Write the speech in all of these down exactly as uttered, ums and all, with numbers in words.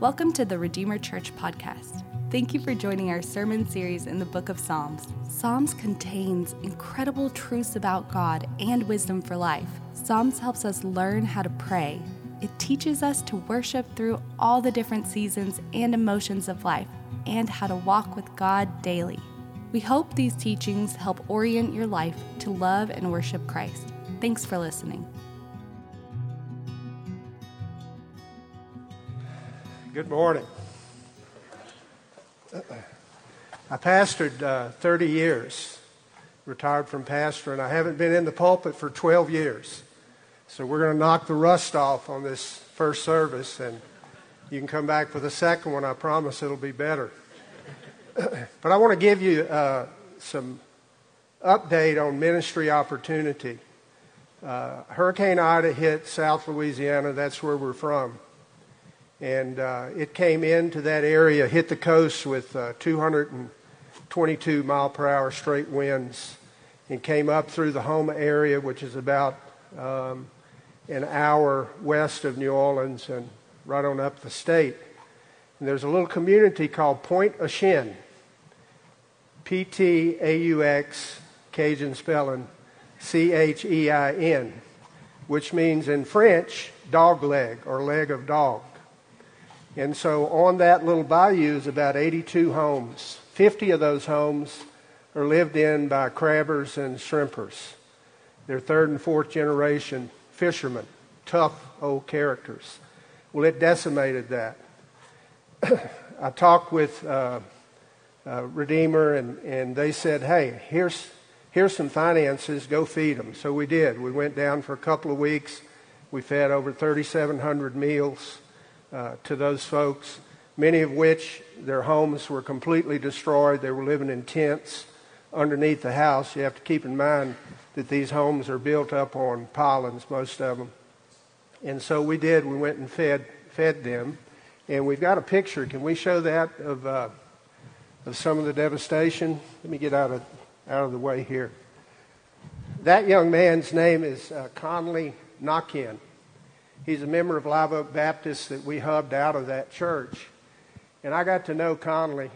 Welcome to the Redeemer Church podcast. Thank you for joining our sermon series in the book of Psalms. Psalms contains incredible truths about God and wisdom for life. Psalms helps us learn how to pray. It teaches us to worship through all the different seasons and emotions of life, and how to walk with God daily. We hope these teachings help orient your life to love and worship Christ. Thanks for listening. Good morning. I pastored uh, thirty years, retired from pastor, and I haven't been in the pulpit for twelve years. So we're going to knock the rust off on this first service, and you can come back for the second one. I promise it'll be better. But I want to give you uh, some update on ministry opportunity. Uh, Hurricane Ida hit South Louisiana. That's where we're from. And uh, it came into that area, hit the coast with uh, two hundred twenty-two mile per hour straight winds, and came up through the Houma area, which is about um, an hour west of New Orleans, and right on up the state. And there's a little community called Point Aux Chien, P T A U X, Cajun spelling, C H E I N, which means in French, dog leg or leg of dog. And so on that little bayou is about eighty-two homes. fifty of those homes are lived in by crabbers and shrimpers. They're third and fourth generation fishermen, tough old characters. Well, it decimated that. I talked with uh, uh, Redeemer, and, and they said, hey, here's here's some finances, go feed them. So we did. We went down for a couple of weeks. We fed over thirty-seven hundred meals uh, to those folks, many of which their homes were completely destroyed. They were living in tents underneath the house. You have to keep in mind that these homes are built up on pylons, most of them. And so we did. We went and fed fed them, and we've got a picture. Can we show that of uh, of some of the devastation? Let me get out of out of the way here. That young man's name is uh, Conley Naquin. He's a member of Live Oak Baptist that we hubbed out of that church, and I got to know Conley.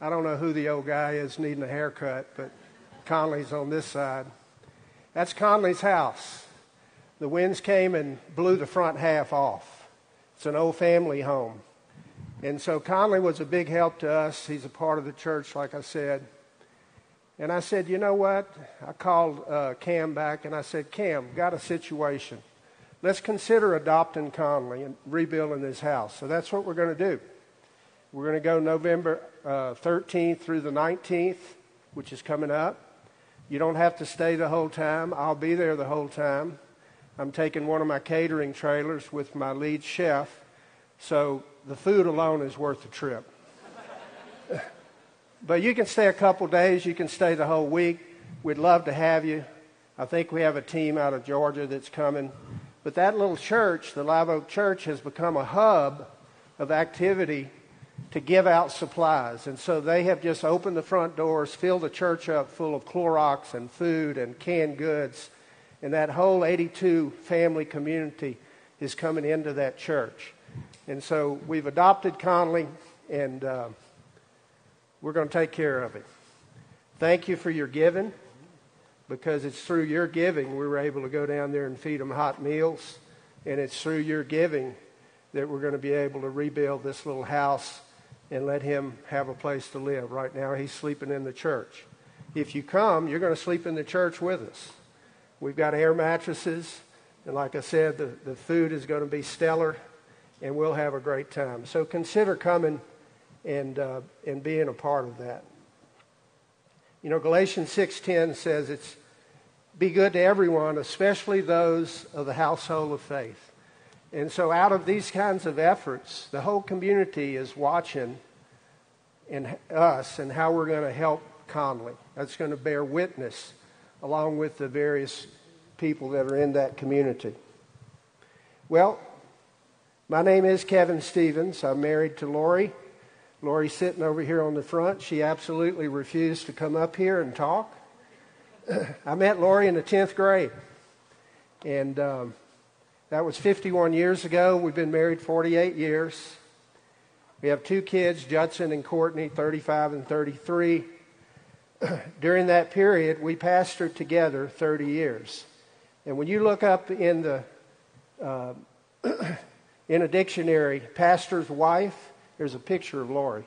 I don't know who the old guy is needing a haircut, but Conley's on this side. That's Conley's house. The winds came and blew the front half off. It's an old family home. And so Conley was a big help to us. He's a part of the church, like I said. And I said, you know what? I called uh, Cam back, and I said, Cam, got a situation. Let's consider adopting Conley and rebuilding his house. So that's what we're going to do. We're going to go November uh, thirteenth through the nineteenth, which is coming up. You don't have to stay the whole time. I'll be there the whole time. I'm taking one of my catering trailers with my lead chef, so the food alone is worth the trip. But you can stay a couple days. You can stay the whole week. We'd love to have you. I think we have a team out of Georgia that's coming. But that little church, the Live Oak Church, has become a hub of activity to give out supplies. And so they have just opened the front doors, filled the church up full of Clorox and food and canned goods. And that whole eighty-two family community is coming into that church. And so we've adopted Conley, and uh, we're going to take care of it. Thank you for your giving, because it's through your giving we were able to go down there and feed them hot meals. And it's through your giving that we're going to be able to rebuild this little house and let him have a place to live. Right now he's sleeping in the church. If you come, you're going to sleep in the church with us. We've got air mattresses, and like I said, the, the food is going to be stellar, and we'll have a great time. So consider coming and uh, and being a part of that. You know, Galatians six ten says it's be good to everyone, especially those of the household of faith. And so out of these kinds of efforts, the whole community is watching in us and how we're going to help Conley. That's going to bear witness along with the various people that are in that community. Well, my name is Kevin Stevens. I'm married to Lori. Lori's sitting over here on the front. She absolutely refused to come up here and talk. I met Lori in the tenth grade, and um, That was fifty-one years ago. We've been married forty-eight years. We have two kids, Judson and Courtney, thirty-five and thirty-three. During that period, we pastored together thirty years. And when you look up in the uh, in a dictionary, pastor's wife, there's a picture of Lori.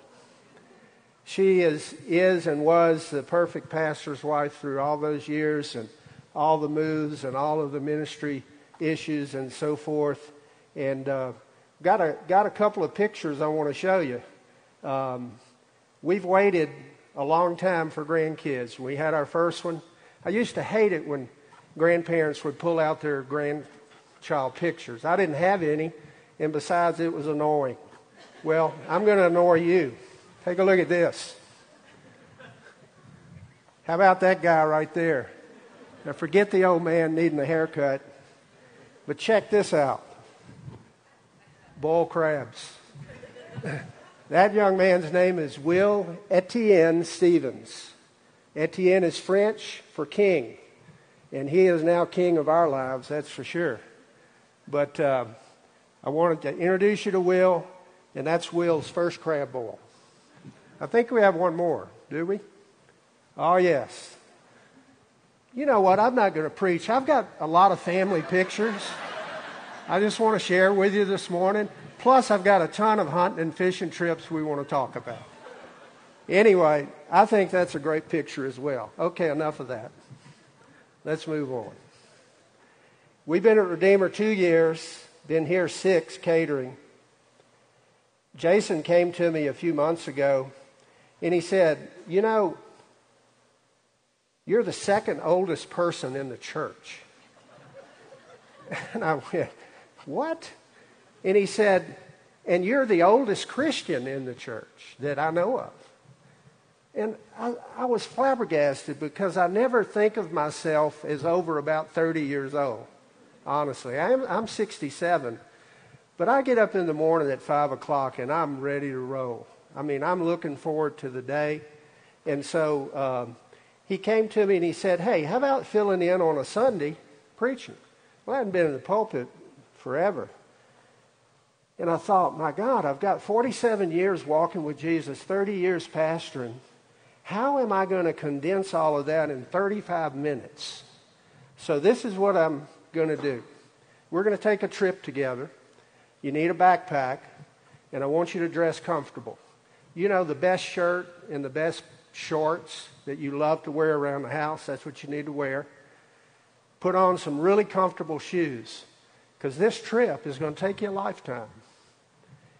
She is is and was the perfect pastor's wife through all those years and all the moves and all of the ministry issues and so forth. And uh, got a got a couple of pictures I want to show you. Um, we've waited a long time for grandkids. We had our first one. I used to hate it when grandparents would pull out their grandchild pictures. I didn't have any, and besides, it was annoying. Well, I'm going to annoy you. Take a look at this. How about that guy right there? Now, forget the old man needing a haircut, but check this out. Boiled crabs. That young man's name is Will Etienne Stevens. Etienne is French for king, and he is now king of our lives, that's for sure. But uh, I wanted to introduce you to Will, and that's Will's first crab boil. I think we have one more, do we? Oh, yes. You know what? I'm not going to preach. I've got a lot of family pictures I just want to share with you this morning. Plus, I've got a ton of hunting and fishing trips we want to talk about. Anyway, I think that's a great picture as well. Okay, enough of that. Let's move on. We've been at Redeemer two years, been here six, catering. Jason came to me a few months ago, and he said, you know, you're the second oldest person in the church. And I went, what? And he said, and you're the oldest Christian in the church that I know of. And I, I was flabbergasted because I never think of myself as over about thirty years old, honestly. I'm, I'm sixty-seven, but I get up in the morning at five o'clock and I'm ready to roll. I mean, I'm looking forward to the day. And so um, he came to me and he said, hey, how about filling in on a Sunday preaching? Well, I hadn't been in the pulpit forever. And I thought, my God, I've got forty-seven years walking with Jesus, thirty years pastoring. How am I going to condense all of that in thirty-five minutes? So this is what I'm going to do. We're going to take a trip together. You need a backpack, and I want you to dress comfortable. You know, the best shirt and the best shorts that you love to wear around the house, that's what you need to wear. Put on some really comfortable shoes, because this trip is going to take you a lifetime.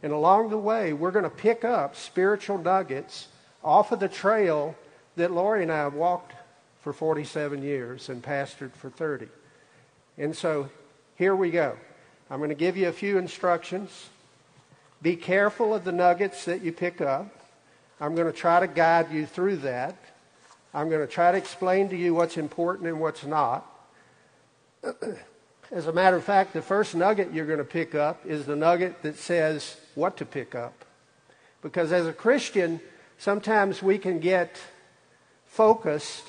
And along the way, we're going to pick up spiritual nuggets off of the trail that Lori and I have walked for forty-seven years and pastored for thirty. And so here we go. I'm going to give you a few instructions. Be careful of the nuggets that you pick up. I'm going to try to guide you through that. I'm going to try to explain to you what's important and what's not. As a matter of fact, the first nugget you're going to pick up is the nugget that says what to pick up. Because as a Christian, sometimes we can get focused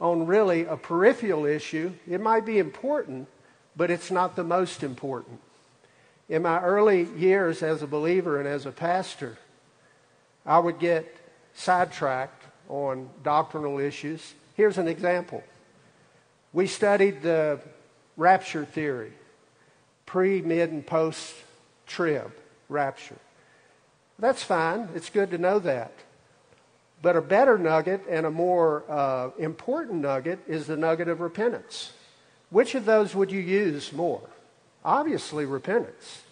on really a peripheral issue. It might be important, but it's not the most important. In my early years as a believer and as a pastor, I would get sidetracked on doctrinal issues. Here's an example. We studied the rapture theory, pre, mid, and post-trib rapture. That's fine. It's good to know that. But a better nugget and a more uh, important nugget is the nugget of repentance. Which of those would you use more? Obviously, repentance.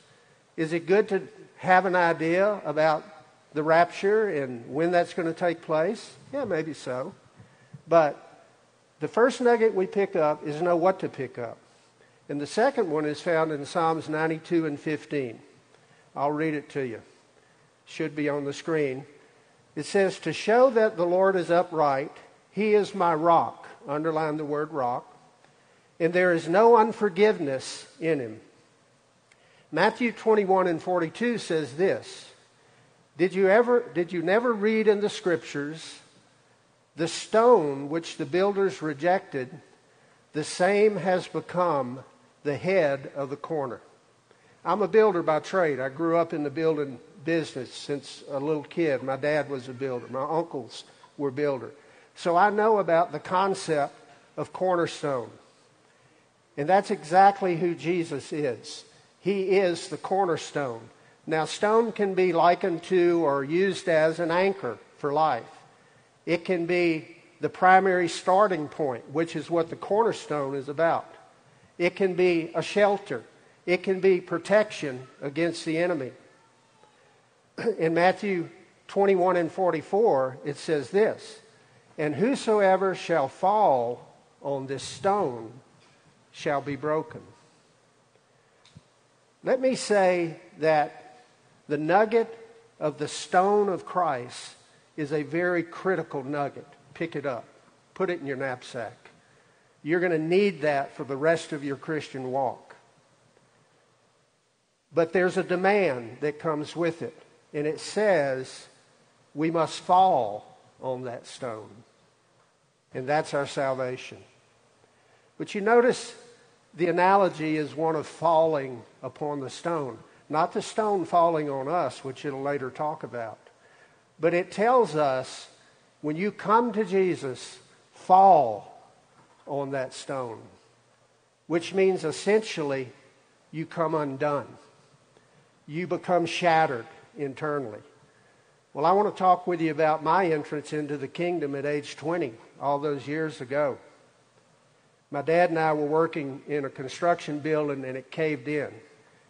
Is it good to have an idea about the rapture and when that's going to take place? Yeah, maybe so. But the first nugget we pick up is know what to pick up. And the second one is found in Psalms ninety-two and fifteen. I'll read it to you. Should be on the screen. It says, to show that the Lord is upright, he is my rock. Underline the word rock. And there is no unforgiveness in him. Matthew twenty-one and forty-two says this. Did you ever, did you never read in the scriptures, the stone which the builders rejected, the same has become the head of the corner. I'm a builder by trade. I grew up in the building business since a little kid. My dad was a builder. My uncles were builder. So I know about the concept of cornerstone. And that's exactly who Jesus is. He is the cornerstone. Now, stone can be likened to or used as an anchor for life. It can be the primary starting point, which is what the cornerstone is about. It can be a shelter. It can be protection against the enemy. In Matthew twenty-one and forty-four, it says this, "And whosoever shall fall on this stone shall be broken." Let me say that the nugget of the stone of Christ is a very critical nugget. Pick it up. Put it in your knapsack. You're going to need that for the rest of your Christian walk. But there's a demand that comes with it. And it says we must fall on that stone. And that's our salvation. But you notice the analogy is one of falling upon the stone. Not the stone falling on us, which it'll later talk about. But it tells us, when you come to Jesus, fall on that stone. Which means essentially, you come undone. You become shattered internally. Well, I want to talk with you about my entrance into the kingdom at age twenty, all those years ago. My dad and I were working in a construction building and it caved in.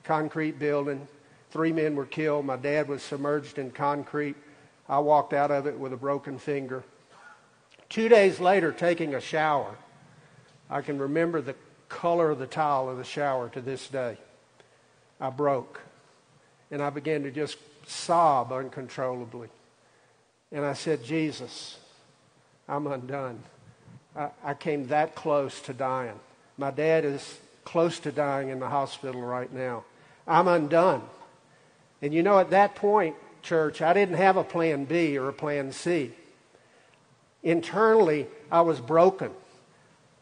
Concrete building. Three men were killed. My dad was submerged in concrete. I walked out of it with a broken finger. Two days later, taking a shower, I can remember the color of the tile of the shower to this day. I broke. And I began to just sob uncontrollably. And I said, "Jesus, I'm undone. I, I came that close to dying. My dad is close to dying in the hospital right now. I'm undone." And you know, at that point, church, I didn't have a plan B or a plan C. Internally, I was broken.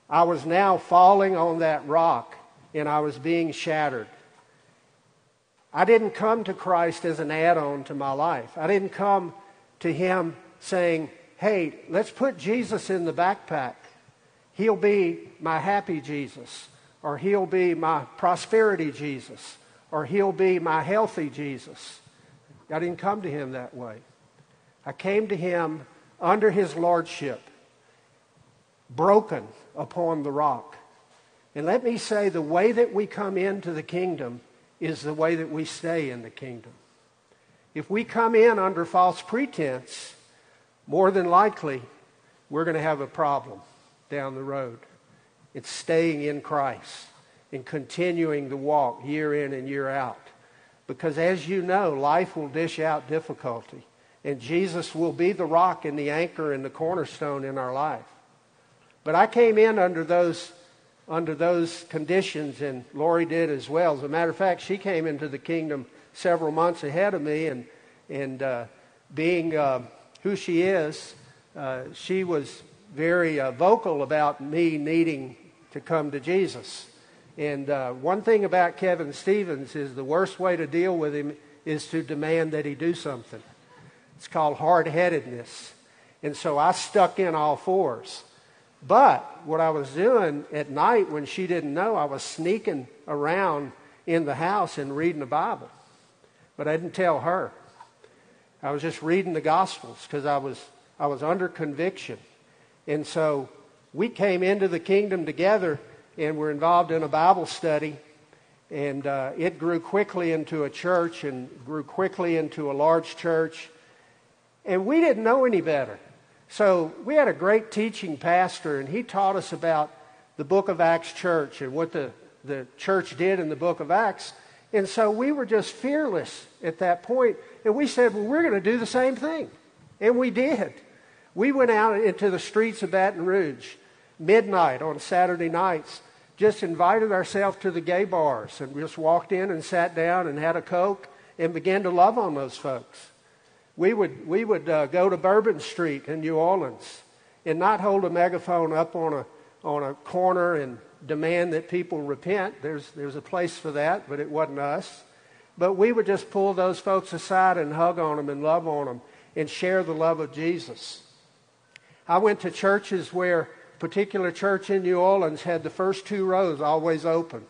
I was now falling on that rock, and I was being shattered. I didn't come to Christ as an add-on to my life. I didn't come to Him saying, "Hey, let's put Jesus in the backpack. He'll be my happy Jesus," or "He'll be my prosperity Jesus," or "He'll be my healthy Jesus." I didn't come to Him that way. I came to Him under His lordship, broken upon the rock. And let me say, the way that we come into the kingdom is the way that we stay in the kingdom. If we come in under false pretense, more than likely, we're going to have a problem down the road. It's staying in Christ and continuing the walk year in and year out. Because as you know, life will dish out difficulty. And Jesus will be the rock and the anchor and the cornerstone in our life. But I came in under those under those conditions, and Lori did as well. As a matter of fact, she came into the kingdom several months ahead of me, and, and uh, being uh, who she is, uh, she was very uh, vocal about me needing to come to Jesus. And uh, one thing about Kevin Stevens is the worst way to deal with him is to demand that he do something. It's called hard-headedness. And so I stuck in all fours. But what I was doing at night when she didn't know, I was sneaking around in the house and reading the Bible. But I didn't tell her. I was just reading the Gospels because I was, I was under conviction. And so we came into the kingdom together, and we're involved in a Bible study, and uh, it grew quickly into a church and grew quickly into a large church, and we didn't know any better. So we had a great teaching pastor, and he taught us about the book of Acts church and what the, the church did in the book of Acts, and so we were just fearless at that point, and we said, well, we're going to do the same thing, and we did. We went out into the streets of Baton Rouge, midnight on Saturday nights, just invited ourselves to the gay bars and just walked in and sat down and had a Coke and began to love on those folks. We would we would uh, go to Bourbon Street in New Orleans and not hold a megaphone up on a on a corner and demand that people repent. There's there's a place for that, but it wasn't us. But we would just pull those folks aside and hug on them and love on them and share the love of Jesus. I went to churches where a particular church in New Orleans had the first two rows always open.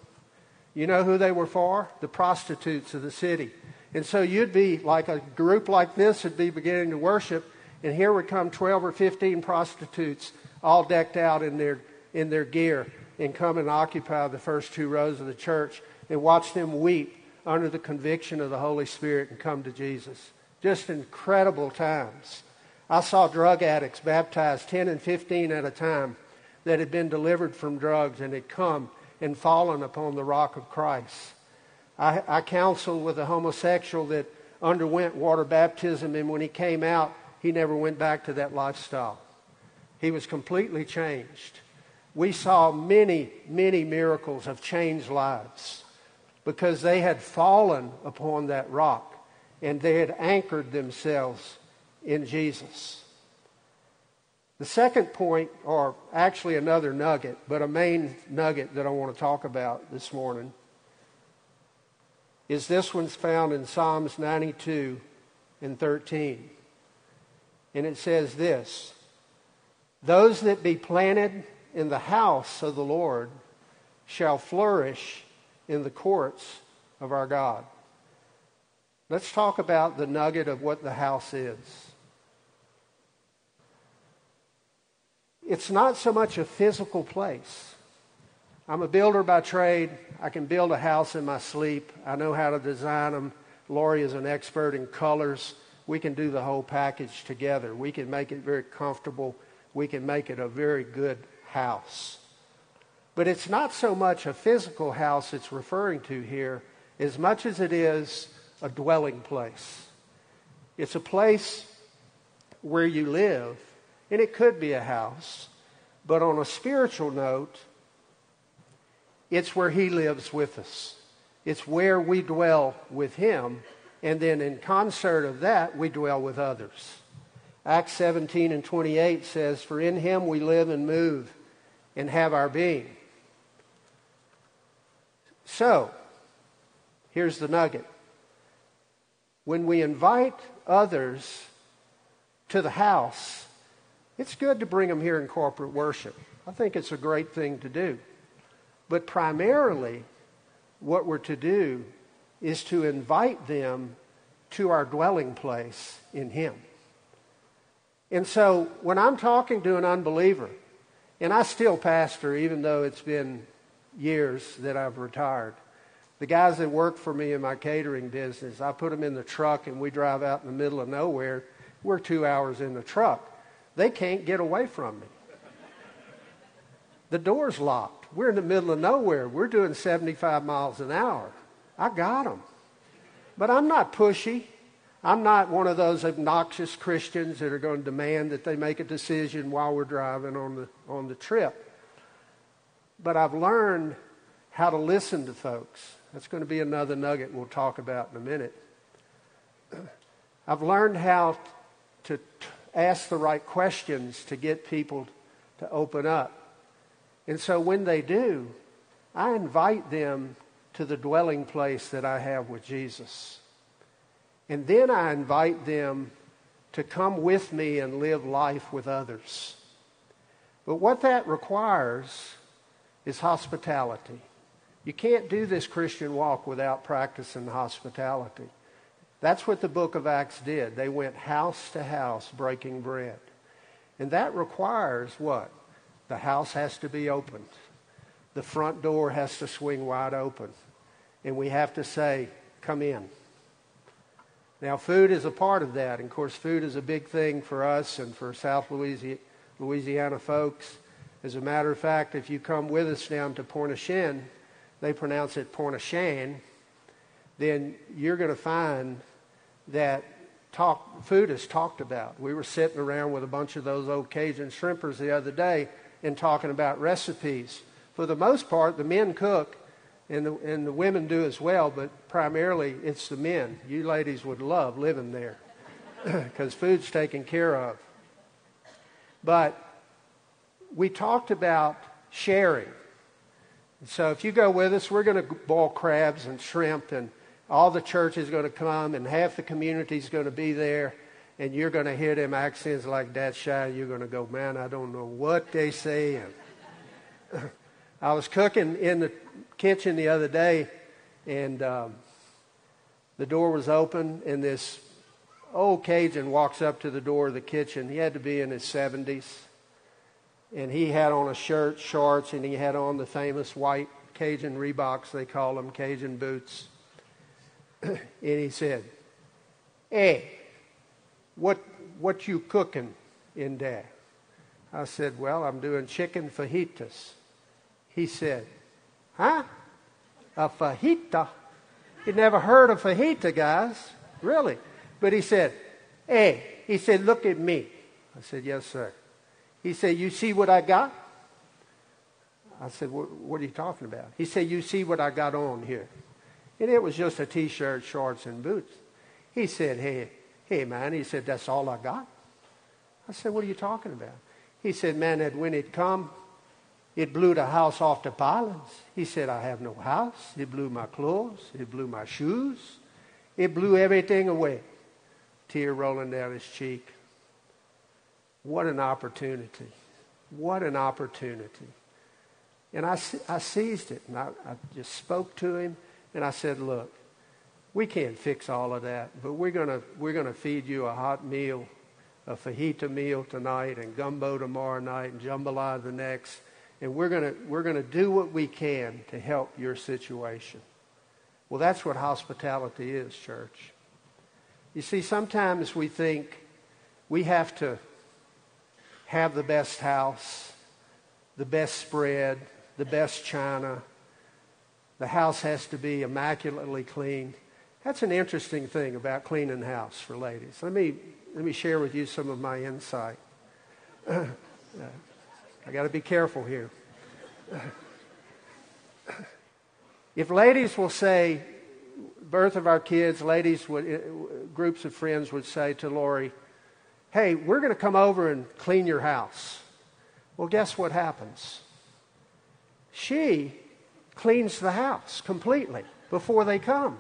You know who they were for? The prostitutes of the city. And so you'd be like a group like this would be beginning to worship, and here would come twelve or fifteen prostitutes all decked out in their in their gear and come and occupy the first two rows of the church and watch them weep under the conviction of the Holy Spirit and come to Jesus. Just incredible times. I saw drug addicts baptized ten and fifteen at a time that had been delivered from drugs and had come and fallen upon the rock of Christ. I, I counseled with a homosexual that underwent water baptism, and when he came out, he never went back to that lifestyle. He was completely changed. We saw many, many miracles of changed lives because they had fallen upon that rock and they had anchored themselves in Jesus. The second point, or actually another nugget, but a main nugget that I want to talk about this morning, is this one's found in Psalms ninety-two and thirteen. And it says this: those that be planted in the house of the Lord shall flourish in the courts of our God. Let's talk about the nugget of what the house is. It's not so much a physical place. I'm a builder by trade. I can build a house in my sleep. I know how to design them. Lori is an expert in colors. We can do the whole package together. We can make it very comfortable. We can make it a very good house. But it's not so much a physical house it's referring to here as much as it is a dwelling place. It's a place where you live, and it could be a house, but on a spiritual note, it's where He lives with us. It's where we dwell with Him, and then in concert of that, we dwell with others. Acts seventeen and twenty-eight says, "For in Him we live and move and have our being." So, here's the nugget. When we invite others to the house, it's good to bring them here in corporate worship. I think it's a great thing to do. But primarily, what we're to do is to invite them to our dwelling place in Him. And so when I'm talking to an unbeliever, and I still pastor even though it's been years that I've retired, the guys that work for me in my catering business, I put them in the truck and we drive out in the middle of nowhere. We're two hours in the truck. They can't get away from me. The door's locked. We're in the middle of nowhere. We're doing seventy-five miles an hour. I got them. But I'm not pushy. I'm not one of those obnoxious Christians that are going to demand that they make a decision while we're driving on the on the trip. But I've learned how to listen to folks. That's going to be another nugget we'll talk about in a minute. I've learned how to t- ask the right questions to get people to open up. And so when they do, I invite them to the dwelling place that I have with Jesus. And then I invite them to come with me and live life with others. But what that requires is hospitality. You can't do this Christian walk without practicing hospitality. That's what the book of Acts did. They went house to house breaking bread. And that requires what? The house has to be opened. The front door has to swing wide open. And we have to say, come in. Now, food is a part of that. And, of course, food is a big thing for us and for South Louisiana folks. As a matter of fact, if you come with us down to Point Aux Chien, they pronounce it Point Aux Chien, then you're going to find that talk, food is talked about. We were sitting around with a bunch of those old Cajun shrimpers the other day and talking about recipes. For the most part, the men cook, and the, and the women do as well, but primarily it's the men. You ladies would love living there because food's taken care of. But we talked about sharing. And so if you go with us, we're going to boil crabs and shrimp, and all the church is going to come, and half the community is going to be there, and you're going to hear them accents like that shy. You're going to go, man, I don't know what they saying. I was cooking in the kitchen the other day, and um, the door was open, and this old Cajun walks up to the door of the kitchen. He had to be in his seventies, and he had on a shirt, shorts, and he had on the famous white Cajun Reeboks, they call them Cajun boots. And he said, hey, what what you cooking in there? I said, well, I'm doing chicken fajitas. He said, huh? A fajita? He'd never heard of fajita, guys, really. But he said, hey, he said, look at me. I said, yes, sir. He said, you see what I got? I said, what are you talking about? He said, you see what I got on here. And it was just a T-shirt, shorts, and boots. He said, hey, hey, man. He said, that's all I got? I said, what are you talking about? He said, man, that when it come, it blew the house off the pylons. He said, I have no house. It blew my clothes. It blew my shoes. It blew everything away. Tear rolling down his cheek. What an opportunity. What an opportunity. And I, I seized it, and I, I just spoke to him. And I said, look, we can't fix all of that, but we're going to we're gonna feed you a hot meal, a fajita meal tonight, and gumbo tomorrow night, and jambalaya the next. And we're going to we're going to do what we can to help your situation. Well, that's what hospitality is, church. You see, sometimes we think we have to have the best house, the best spread, the best china. The house has to be immaculately clean. That's an interesting thing about cleaning the house for ladies. Let me let me share with you some of my insight. Uh, I got to be careful here. If ladies will say, birth of our kids, ladies would, groups of friends would say to Lori, "Hey, we're going to come over and clean your house." Well, guess what happens? She cleans the house completely before they come.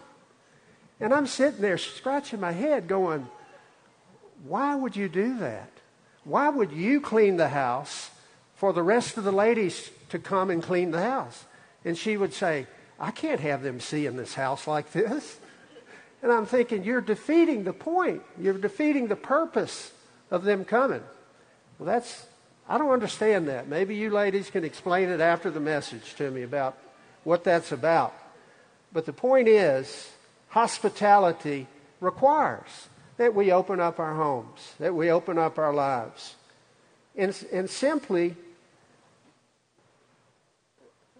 And I'm sitting there scratching my head going, why would you do that? Why would you clean the house for the rest of the ladies to come and clean the house? And she would say, I can't have them seeing this house like this. And I'm thinking, you're defeating the point. You're defeating the purpose of them coming. Well, that's, I don't understand that. Maybe you ladies can explain it after the message to me about what that's about. But the point is, hospitality requires that we open up our homes, that we open up our lives. And, and simply,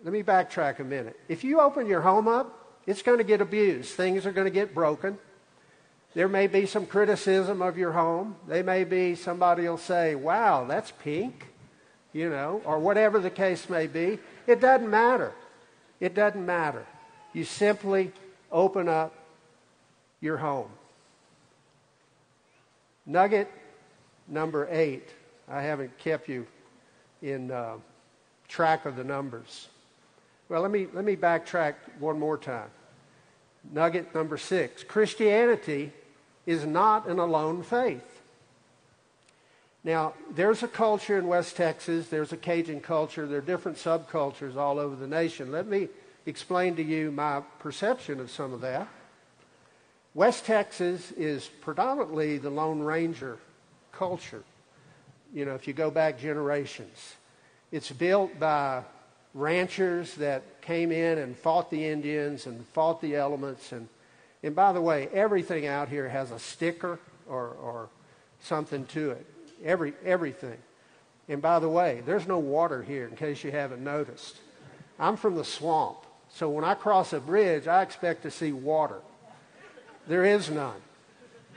let me backtrack a minute. If you open your home up, it's going to get abused. Things are going to get broken. There may be some criticism of your home. There may be somebody will say, wow, that's pink, you know, or whatever the case may be. It doesn't matter. It doesn't matter. You simply open up your home. Nugget number eight. I haven't kept you in uh, track of the numbers. Well, let me let me backtrack one more time. Nugget number six. Christianity is not an alone faith. Now, there's a culture in West Texas, there's a Cajun culture, there are different subcultures all over the nation. Let me explain to you my perception of some of that. West Texas is predominantly the Lone Ranger culture. You know, if you go back generations, it's built by ranchers that came in and fought the Indians and fought the elements. And, and by the way, everything out here has a sticker or, or something to it. Every everything. And by the way, there's no water here in case you haven't noticed. I'm from the swamp. So when I cross a bridge, I expect to see water. There is none.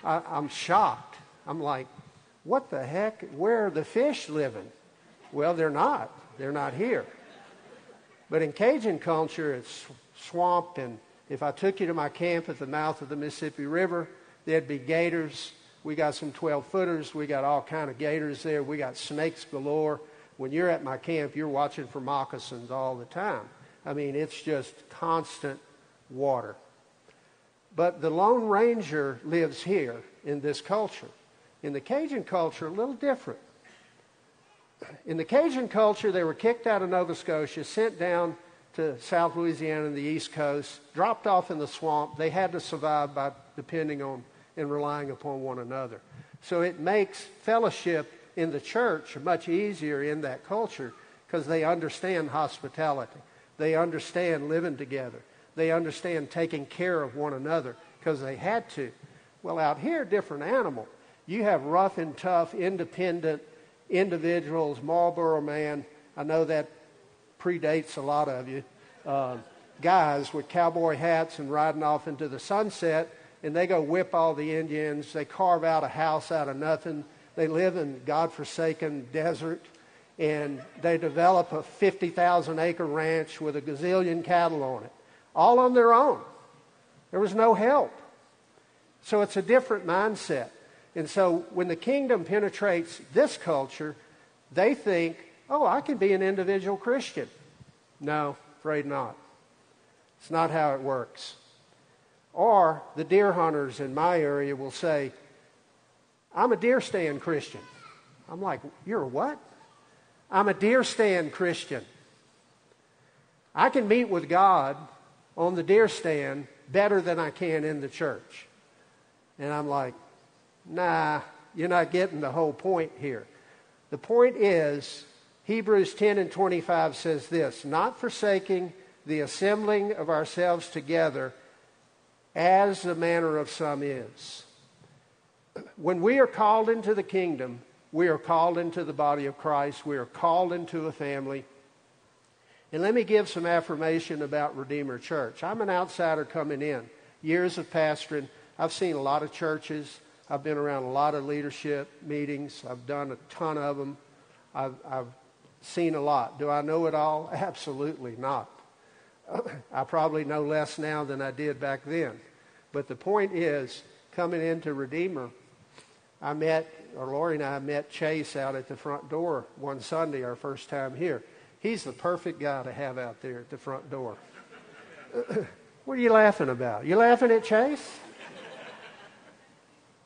I, I'm shocked. I'm like, what the heck? Where are the fish living? Well, they're not. They're not here. But in Cajun culture, it's swamp. And if I took you to my camp at the mouth of the Mississippi River, there'd be gators. We got some twelve-footers. We got all kind of gators there. We got snakes galore. when you're at my camp, you're watching for moccasins all the time. I mean, it's just constant water. But the Lone Ranger lives here in this culture. In the Cajun culture, a little different. In the Cajun culture, they were kicked out of Nova Scotia, sent down to South Louisiana and the East Coast, dropped off in the swamp. They had to survive by depending on and relying upon one another. So it makes fellowship in the church much easier in that culture because they understand hospitality. They understand living together. They understand taking care of one another because they had to. Well, out here, different animal. You have rough and tough, independent individuals, Marlboro man. I know that predates a lot of you. Uh, guys with cowboy hats and riding off into the sunset, and they go whip all the Indians. They carve out a house out of nothing. They live in godforsaken desert, and they develop a fifty thousand acre ranch with a gazillion cattle on it, all on their own. There was no help. So it's a different mindset. And so when the kingdom penetrates this culture, they think, oh, I can be an individual Christian. No, afraid not. It's not how it works. Or the deer hunters in my area will say, I'm a deer stand Christian. I'm like, you're a what? I'm a deer stand Christian. I can meet with God on the deer stand better than I can in the church. And I'm like, nah, you're not getting the whole point here. The point is, Hebrews ten and twenty-five says this, not forsaking the assembling of ourselves together as the manner of some is. When we are called into the kingdom, we are called into the body of Christ. We are called into a family. And let me give some affirmation about Redeemer Church. I'm an outsider coming in. Years of pastoring. I've seen a lot of churches. I've been around a lot of leadership meetings. I've done a ton of them. I've, I've seen a lot. Do I know it all? Absolutely not. I probably know less now than I did back then. But the point is, coming into Redeemer, I met, or Lori and I met Chase out at the front door one Sunday, our first time here. He's the perfect guy to have out there at the front door. What are you laughing about? You laughing at Chase?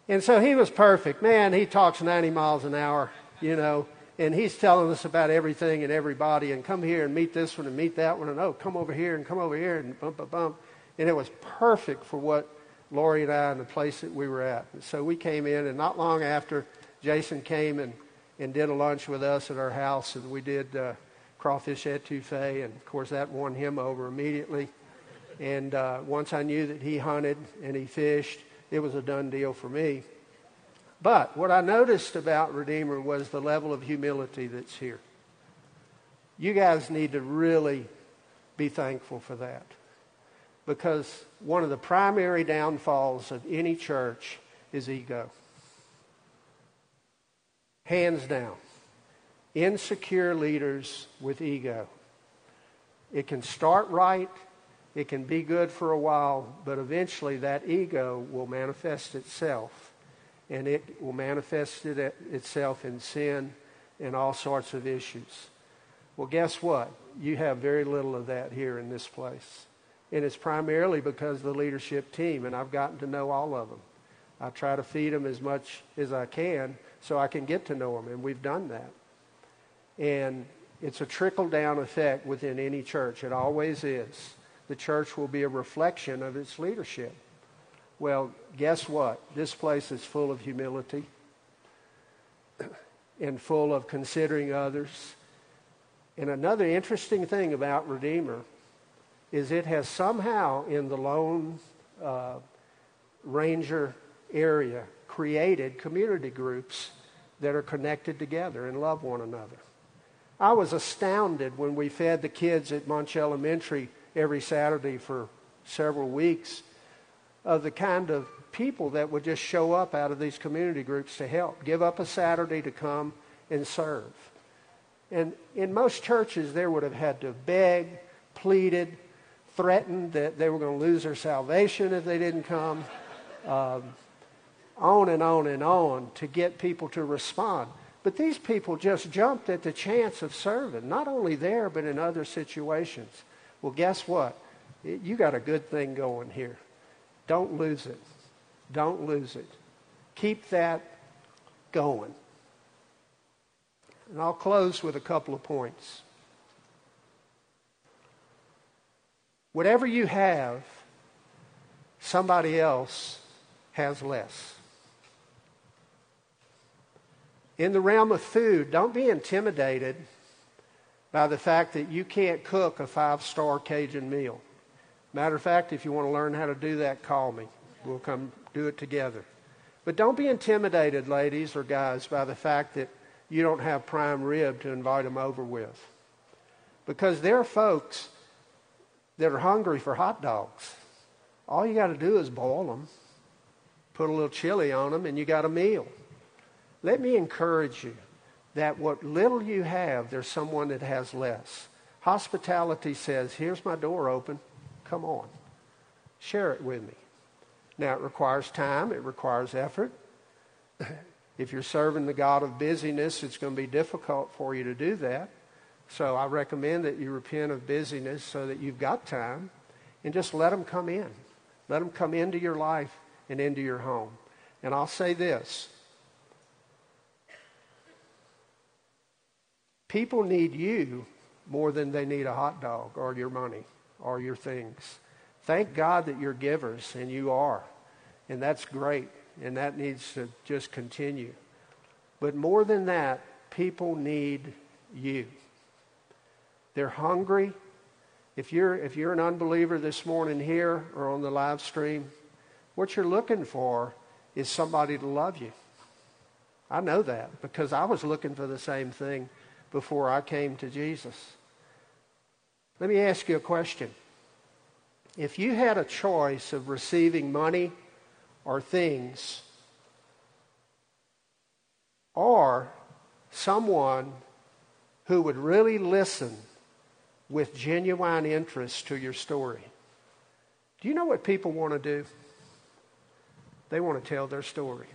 And so he was perfect. Man, he talks ninety miles an hour, you know, and he's telling us about everything and everybody and come here and meet this one and meet that one and oh, come over here and come over here and bump, bump, bump. And it was perfect for what Lori and I and the place that we were at. And so we came in, and not long after, Jason came and, and did a lunch with us at our house, and we did uh, crawfish etouffee, and of course that won him over immediately. And uh, once I knew that he hunted and he fished, it was a done deal for me. But what I noticed about Redeemer was the level of humility that's here. You guys need to really be thankful for that. Because one of the primary downfalls of any church is ego. Hands down. Insecure leaders with ego. It can start right. It can be good for a while. But eventually that ego will manifest itself. And it will manifest it, itself in sin and all sorts of issues. Well, guess what? You have very little of that here in this place. And it's primarily because of the leadership team, and I've gotten to know all of them. I try to feed them as much as I can so I can get to know them, and we've done that. And it's a trickle-down effect within any church. It always is. The church will be a reflection of its leadership. Well, guess what? This place is full of humility and full of considering others. And another interesting thing about Redeemer is it has somehow in the Lone uh, Ranger area created community groups that are connected together and love one another. I was astounded when we fed the kids at Munch Elementary every Saturday for several weeks of the kind of people that would just show up out of these community groups to help, give up a Saturday to come and serve. And in most churches, they would have had to beg, pleaded, threatened that they were going to lose their salvation if they didn't come, um, on and on and on to get people to respond. But these people just jumped at the chance of serving, not only there, but in other situations. Well, guess what? You got a good thing going here. Don't lose it. Don't lose it. Keep that going. And I'll close with a couple of points. Whatever you have, somebody else has less. In the realm of food, don't be intimidated by the fact that you can't cook a five-star Cajun meal. Matter of fact, if you want to learn how to do that, call me. We'll come do it together. But don't be intimidated, ladies or guys, by the fact that you don't have prime rib to invite them over with. Because there are folks that are hungry for hot dogs. All you got to do is boil them, put a little chili on them, and you got a meal. Let me encourage you that what little you have, there's someone that has less. Hospitality says, here's my door open. Come on. Share it with me. Now, it requires time. It requires effort. If you're serving the God of busyness, it's going to be difficult for you to do that. So I recommend that you repent of busyness so that you've got time and just let them come in. Let them come into your life and into your home. And I'll say this. People need you more than they need a hot dog or your money or your things. Thank God that you're givers, and you are. And that's great, and that needs to just continue. But more than that, people need you. They're hungry. If you're, if you're an unbeliever this morning here or on the live stream, what you're looking for is somebody to love you. I know that because I was looking for the same thing before I came to Jesus. Let me ask you a question. If you had a choice of receiving money or things, or someone who would really listen with genuine interest to your story, do you know what people want to do? They want to tell their story.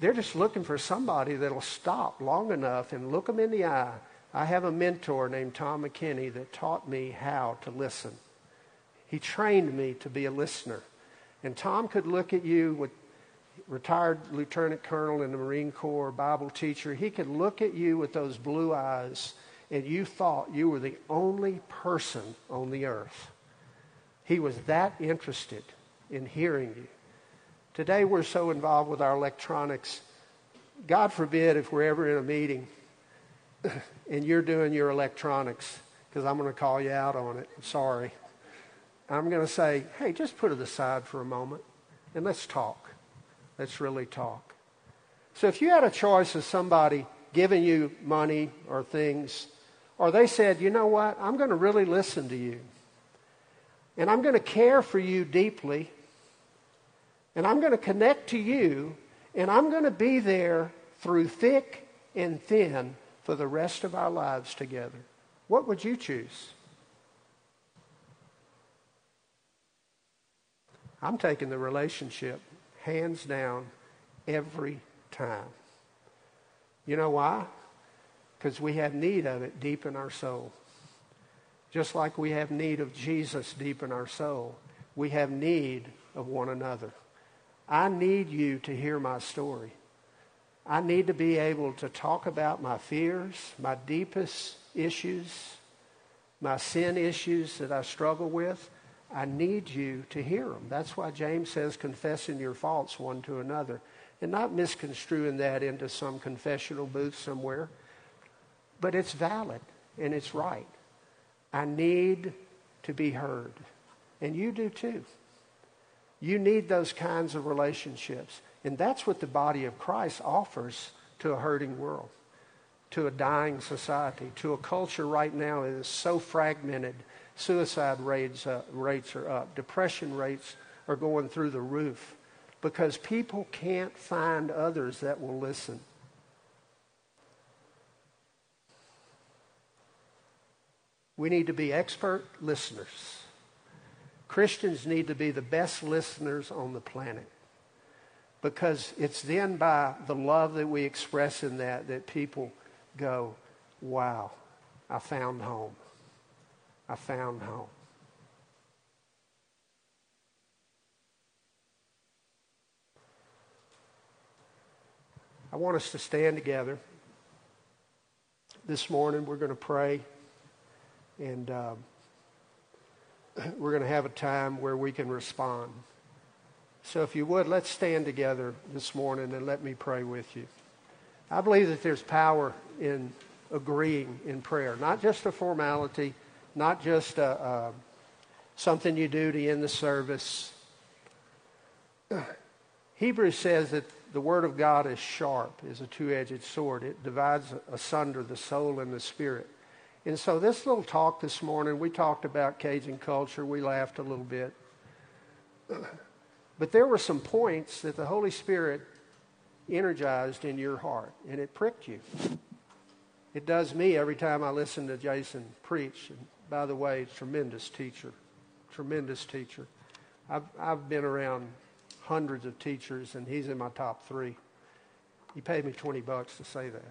They're just looking for somebody that'll stop long enough and look them in the eye. I have a mentor named Tom McKinney that taught me how to listen. He trained me to be a listener. And Tom could look at you, with retired lieutenant colonel in the Marine Corps, Bible teacher. He could look at you with those blue eyes, and you thought you were the only person on the earth. He was that interested in hearing you. Today we're so involved with our electronics. God forbid if we're ever in a meeting and you're doing your electronics, because I'm going to call you out on it. I'm sorry. I'm going to say, hey, just put it aside for a moment and let's talk. Let's really talk. So if you had a choice of somebody giving you money or things, or they said, you know what, I'm going to really listen to you, and I'm going to care for you deeply, and I'm going to connect to you, and I'm going to be there through thick and thin for the rest of our lives together. What would you choose? I'm taking the relationship hands down every time. You know why? Because we have need of it deep in our soul. Just like we have need of Jesus deep in our soul, we have need of one another. I need you to hear my story. I need to be able to talk about my fears, my deepest issues, my sin issues that I struggle with. I need you to hear them. That's why James says confessing your faults one to another, and not misconstruing that into some confessional booth somewhere. But it's valid and it's right. I need to be heard. And you do too. You need those kinds of relationships. And that's what the body of Christ offers to a hurting world, to a dying society, to a culture right now that is so fragmented. Suicide rates, uh, rates are up. Depression rates are going through the roof because people can't find others that will listen. We need to be expert listeners. Christians need to be the best listeners on the planet. because it's then by the love that we express in that that people go, wow, I found home. I found home. I want us to stand together. This morning we're going to pray, and uh, we're going to have a time where we can respond. So if you would, let's stand together this morning and let me pray with you. I believe that there's power in agreeing in prayer, not just a formality, not just a, a, something you do to end the service. Hebrews says that the word of God is sharp, is a two-edged sword. It divides asunder the soul and the spirit. And so this little talk this morning, we talked about Cajun culture. We laughed a little bit. But there were some points that the Holy Spirit energized in your heart, and it pricked you. It does me every time I listen to Jason preach. And by the way, tremendous teacher, tremendous teacher. I've, I've been around hundreds of teachers, and he's in my top three. He paid me twenty bucks to say that.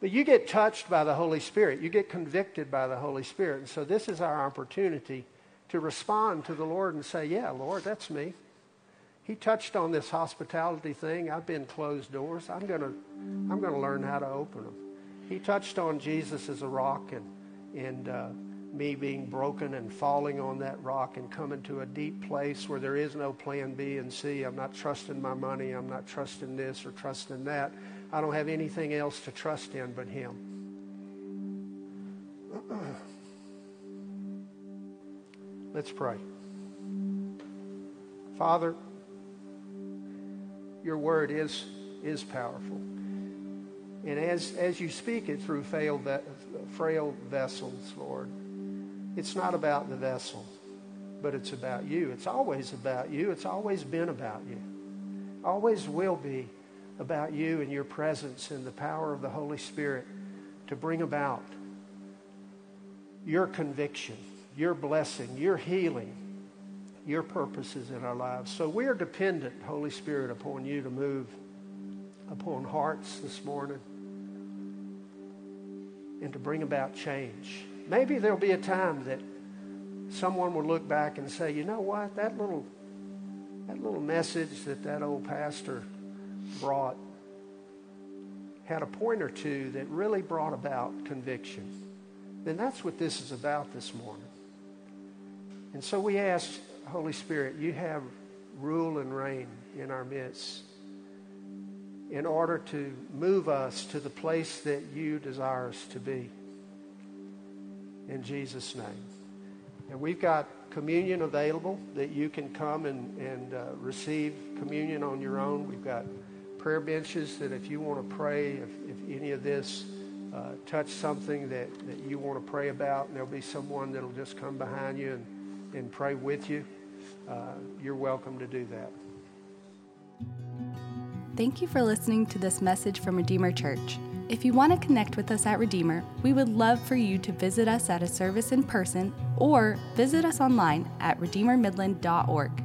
But you get touched by the Holy Spirit. You get convicted by the Holy Spirit. And so this is our opportunity to respond to the Lord and say, yeah, Lord, that's me. He touched on this hospitality thing. I've been closed doors. I'm going to I'm going to learn how to open them. He touched on Jesus as a rock, and and uh, me being broken and falling on that rock and coming to a deep place where there is no plan B and C. I'm not trusting my money. I'm not trusting this or trusting that. I don't have anything else to trust in but Him. Let's pray. Father, Your word is is powerful. And as, as you speak it through frail, frail vessels, Lord, it's not about the vessel, but it's about You. It's always about You. It's always been about You. Always will be about You and Your presence and the power of the Holy Spirit to bring about Your conviction, Your blessing, Your healing, Your purposes in our lives. So we are dependent, Holy Spirit, upon You to move upon hearts this morning and to bring about change. Maybe there'll be a time that someone will look back and say, you know what, that little that little message that that old pastor brought had a point or two that really brought about conviction. Then that's what this is about this morning. And so we ask, Holy Spirit, You have rule and reign in our midst in order to move us to the place that You desire us to be. In Jesus' name. And we've got communion available that you can come and, and uh, receive communion on your own. We've got prayer benches that if you want to pray, if, if any of this uh, touch something that, that you want to pray about, and there'll be someone that'll just come behind you and, and pray with you, uh, you're welcome to do that. Thank you for listening to this message from Redeemer Church. If you want to connect with us at Redeemer, we would love for you to visit us at a service in person or visit us online at redeemer midland dot org.